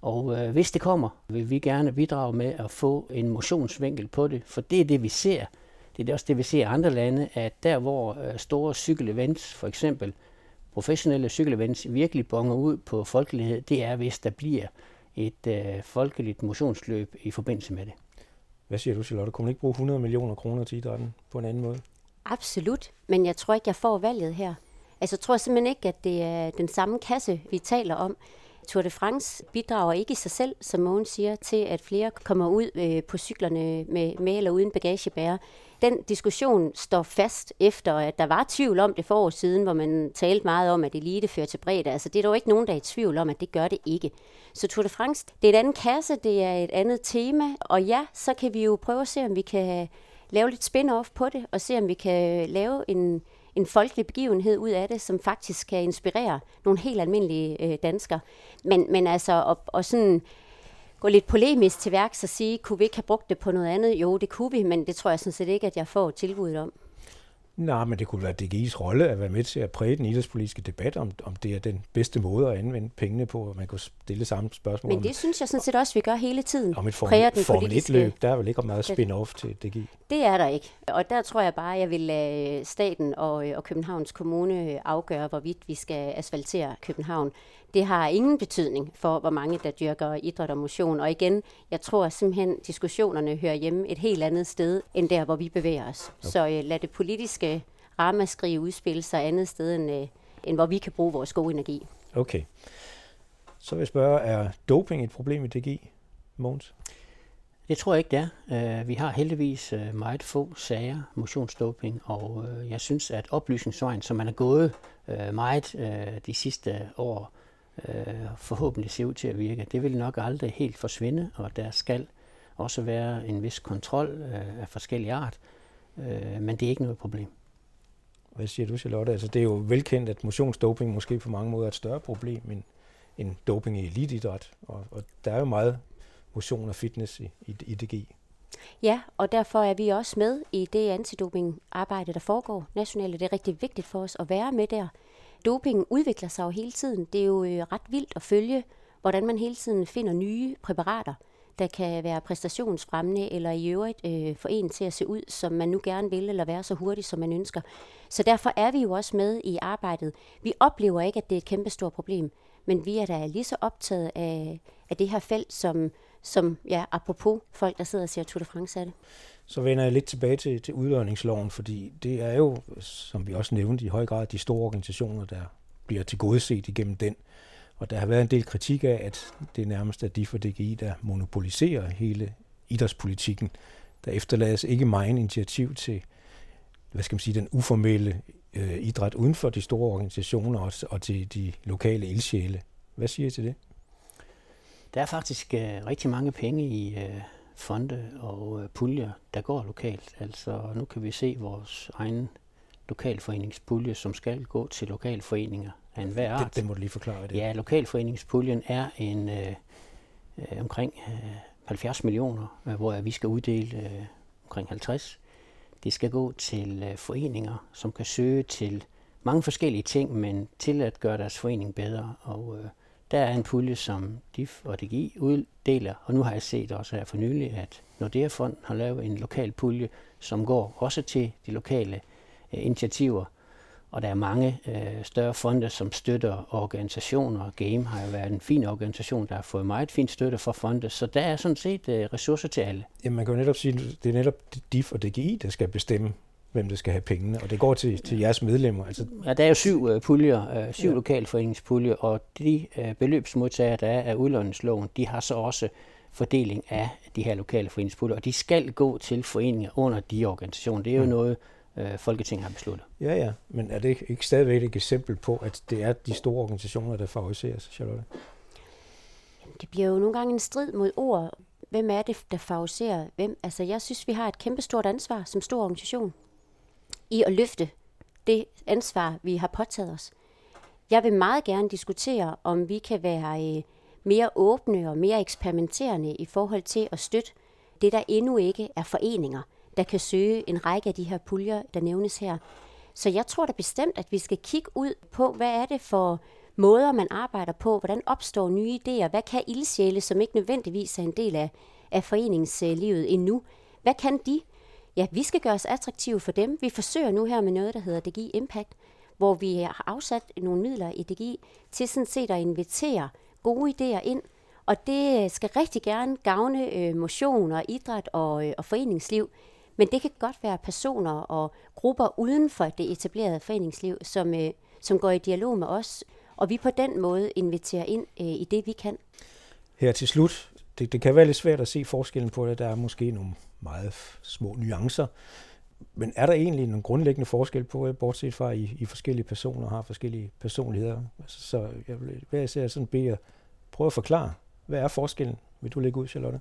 Og hvis det kommer, vil vi gerne bidrage med at få en motionsvinkel på det, for det er det, vi ser. Det er også det, vi ser i andre lande, at der, hvor store cykelevents, for eksempel professionelle cykelevents, virkelig bonger ud på folkelighed, det er, hvis der bliver et folkeligt motionsløb i forbindelse med det. Hvad siger du, Charlotte? Kunne man ikke bruge 100 millioner kroner til idrætten på en anden måde? Absolut, men jeg tror ikke, jeg får valget her. Altså, jeg tror simpelthen ikke, at det er den samme kasse, vi taler om. Tour de France bidrager ikke i sig selv, som Måns siger, til at flere kommer ud på cyklerne med eller uden bagagebærer. Den diskussion står fast efter, at der var tvivl om det for år siden, hvor man talte meget om, at elite fører til bredde. Altså, det er dog ikke nogen, der er i tvivl om, at det gør det ikke. Så Tour de France, det er et andet kasse, det er et andet tema, og ja, så kan vi jo prøve at se, om vi kan lave lidt spin-off på det, og se, om vi kan lave en folkelig begivenhed ud af det, som faktisk kan inspirere nogle helt almindelige danskere. Men altså, og sådan gå lidt polemisk til værks og sige, kunne vi ikke have brugt det på noget andet? Jo, det kunne vi, men det tror jeg sådan set ikke, at jeg får tilbuddet om. Nej, men det kunne være DGI's rolle at være med til at præge den idrætspolitiske debat, om det er den bedste måde at anvende pengene på, og man kunne stille samme spørgsmål. Men det synes jeg sådan set også, vi gør hele tiden. Om et Formel 1-løb, der er vel ikke meget spin-off til DGI? Det er der ikke, og der tror jeg bare, at jeg vil lade staten og Københavns Kommune afgøre, hvorvidt vi skal asfaltere København. Det har ingen betydning for, hvor mange der dyrker idræt og motion. Og igen, jeg tror simpelthen, diskussionerne hører hjemme et helt andet sted, end der, hvor vi bevæger os. Okay. Så lad det politiske ramaskrig udspille sig andet sted, end hvor vi kan bruge vores gode energi. Okay. Så vil jeg spørge, er doping et problem i DGI, Måns? Det tror jeg ikke, det er. Vi har heldigvis meget få sager, motionsdoping, og jeg synes, at oplysningsvejen, som man er gået meget de sidste år, forhåbentlig ser ud til at virke. Det vil nok aldrig helt forsvinde, og der skal også være en vis kontrol af forskellige art, men det er ikke noget problem. Hvad siger du, Charlotte? Altså, det er jo velkendt, at motionsdoping måske på mange måder er et større problem end doping i elitidræt, og der er jo meget motion og fitness i DGI. Ja, og derfor er vi også med i det antidopingarbejde, der foregår nationalt, og det er rigtig vigtigt for os at være med der. Doping udvikler sig jo hele tiden. Det er jo ret vildt at følge, hvordan man hele tiden finder nye præparater, der kan være præstationsfremmende, eller i øvrigt få en til at se ud, som man nu gerne vil, eller være så hurtig, som man ønsker. Så derfor er vi jo også med i arbejdet. Vi oplever ikke, at det er et kæmpestort problem, men vi er da lige så optaget af det her felt, som ja, apropos folk, der sidder og siger Tour de France af det. Så vender jeg lidt tilbage til udlodningsloven, fordi det er jo, som vi også nævnte, i høj grad de store organisationer, der bliver tilgodeset igennem den. Og der har været en del kritik af, at det nærmest er de for DGI, der monopoliserer hele idrætspolitikken. Der efterlades ikke meget initiativ til, den uformelle idræt uden for de store organisationer og til de lokale ildsjæle. Hvad siger I til det? Der er faktisk rigtig mange penge i fonde og puljer, der går lokalt. Altså nu kan vi se vores egen lokalforeningspulje, som skal gå til lokalforeninger af enhver art. Det må du lige forklare det. Ja, lokalforeningspuljen er en omkring 70 millioner, hvor vi skal uddele omkring 50. Det skal gå til foreninger, som kan søge til mange forskellige ting, men til at gøre deres forening bedre. Og der er en pulje, som DIF og DGI uddeler, og nu har jeg set også her for nylig, at Nordea Fond har lavet en lokal pulje, som går også til de lokale initiativer. Og der er mange større fonde, som støtter organisationer. GAME har jo været en fin organisation, der har fået meget fin støtte fra fonde. Så der er sådan set ressourcer til alle. Jamen man kan jo netop sige, at det er netop DIF og DGI, der skal bestemme, hvem der skal have pengene. Og det går til jeres medlemmer. Altså. Ja, der er jo 7 puljer, lokalforeningspuljer. Og de beløbsmodtagere, der er af udlånsloven, de har så også fordeling af de her lokale foreningspuljer. Og de skal gå til foreninger under de organisationer. Det er jo noget... Folketinget har besluttet. Ja, men er det ikke stadigvæk et eksempel på, at det er de store organisationer, der favoriseres, Charlotte? Jamen, det bliver jo nogle gange en strid mod ord. Hvem er det, der favoriserer hvem? Altså, jeg synes, vi har et kæmpestort ansvar som stor organisation i at løfte det ansvar, vi har påtaget os. Jeg vil meget gerne diskutere, om vi kan være mere åbne og mere eksperimenterende i forhold til at støtte det, der endnu ikke er foreninger, der kan søge en række af de her puljer, der nævnes her. Så jeg tror da bestemt, at vi skal kigge ud på, hvad er det for måder, man arbejder på, hvordan opstår nye idéer, hvad kan ildsjæle, som ikke nødvendigvis er en del af foreningslivet endnu, hvad kan de? Ja, vi skal gøre os attraktive for dem. Vi forsøger nu her med noget, der hedder DGI Impact, hvor vi har afsat nogle midler i DGI til sådan set at invitere gode idéer ind, og det skal rigtig gerne gavne motion og idræt og foreningsliv. Men det kan godt være personer og grupper uden for det etablerede foreningsliv, som går i dialog med os, og vi på den måde inviterer ind i det, vi kan. Her til slut, det kan være lidt svært at se forskellen på det. Der er måske nogle meget små nuancer, men er der egentlig nogle grundlæggende forskel på, bortset fra, at I forskellige personer har forskellige personligheder? Så jeg vil hver især sådan bede jer prøve at forklare, hvad er forskellen? Vil du lægge ud, Charlotte?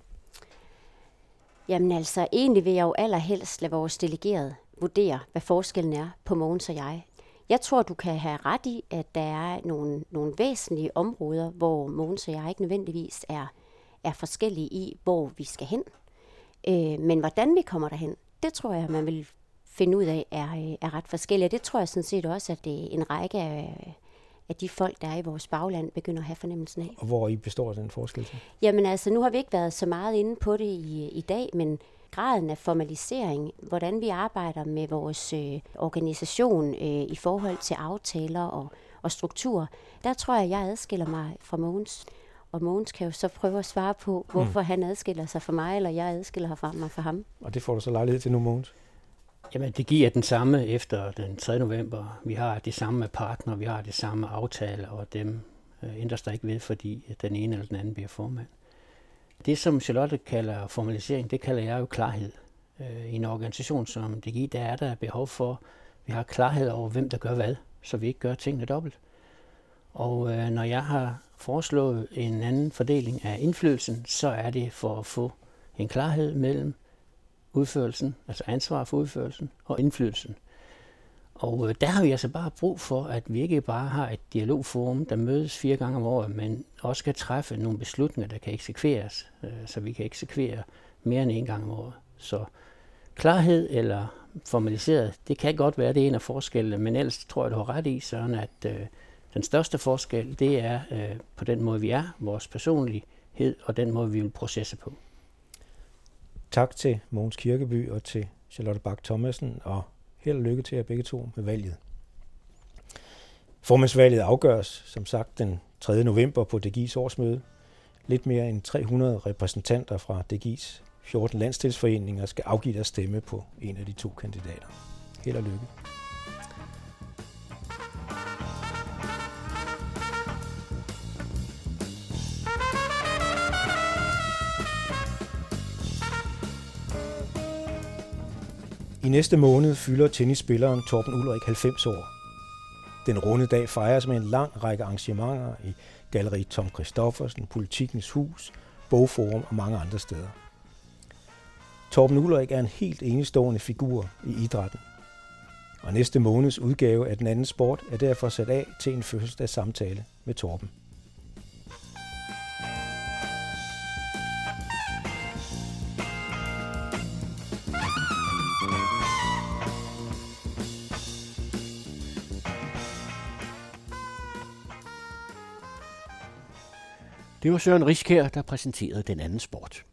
Jamen altså, egentlig vil jeg jo allerhelst lade vores delegerede vurdere, hvad forskellen er på Måns og jeg. Jeg tror, du kan have ret i, at der er nogle væsentlige områder, hvor Måns og jeg ikke nødvendigvis er forskellige i, hvor vi skal hen. Men hvordan vi kommer derhen, det tror jeg, man vil finde ud af, er ret forskellige. Det tror jeg sådan set også, at det er en række af de folk, der er i vores bagland, begynder at have fornemmelsen af. Og hvor I består den forskel til? Jamen altså, nu har vi ikke været så meget inde på det i dag, men graden af formalisering, hvordan vi arbejder med vores organisation i forhold til aftaler og strukturer, der tror jeg, jeg adskiller mig fra Måns. Og Måns kan jo så prøve at svare på, hvorfor han adskiller sig fra mig, eller jeg adskiller mig fra ham. Og det får du så lejlighed til nu, Måns? Jamen, det giver den samme efter den 3. november. Vi har det samme med partner, vi har det samme aftaler, og dem ændres der ikke ved, fordi den ene eller den anden bliver formand. Det, som Charlotte kalder formalisering, det kalder jeg jo klarhed. I en organisation som DGI, der er der behov for, vi har klarhed over, hvem der gør hvad, så vi ikke gør tingene dobbelt. Og når jeg har foreslået en anden fordeling af indflydelsen, så er det for at få en klarhed mellem udførelsen, altså ansvar for udførelsen og indflydelsen. Og der har vi altså bare brug for, at vi ikke bare har et dialogforum, der mødes 4 gange om året, men også kan træffe nogle beslutninger, der kan eksekveres, så vi kan eksekvere mere end 1 gang om året. Så klarhed eller formaliseret, det kan godt være, det er en af forskellene, men ellers tror jeg, du har ret i, Søren, at den største forskel, det er på den måde, vi er, vores personlighed og den måde, vi vil processe på. Tak til Måns Kirkeby og til Charlotte Bak Thomasen, og held og lykke til jer begge to med valget. Formandsvalget afgøres, som sagt, den 3. november på DGI's årsmøde. Lidt mere end 300 repræsentanter fra DGI's 14 landstilsforeninger skal afgive deres stemme på en af de 2 kandidater. Held og lykke. I næste måned fylder tennisspilleren Torben Ulrich 90 år. Den runde dag fejres med en lang række arrangementer i Galleri Tom Kristoffersen, Politikens Hus, Bogforum og mange andre steder. Torben Ulrich er en helt enestående figur i idrætten. Og næste måneds udgave af Den Anden Sport er derfor sat af til en fødselsdagssamtale med Torben. Det var Søren Riskær, der præsenterede Den Anden Sport.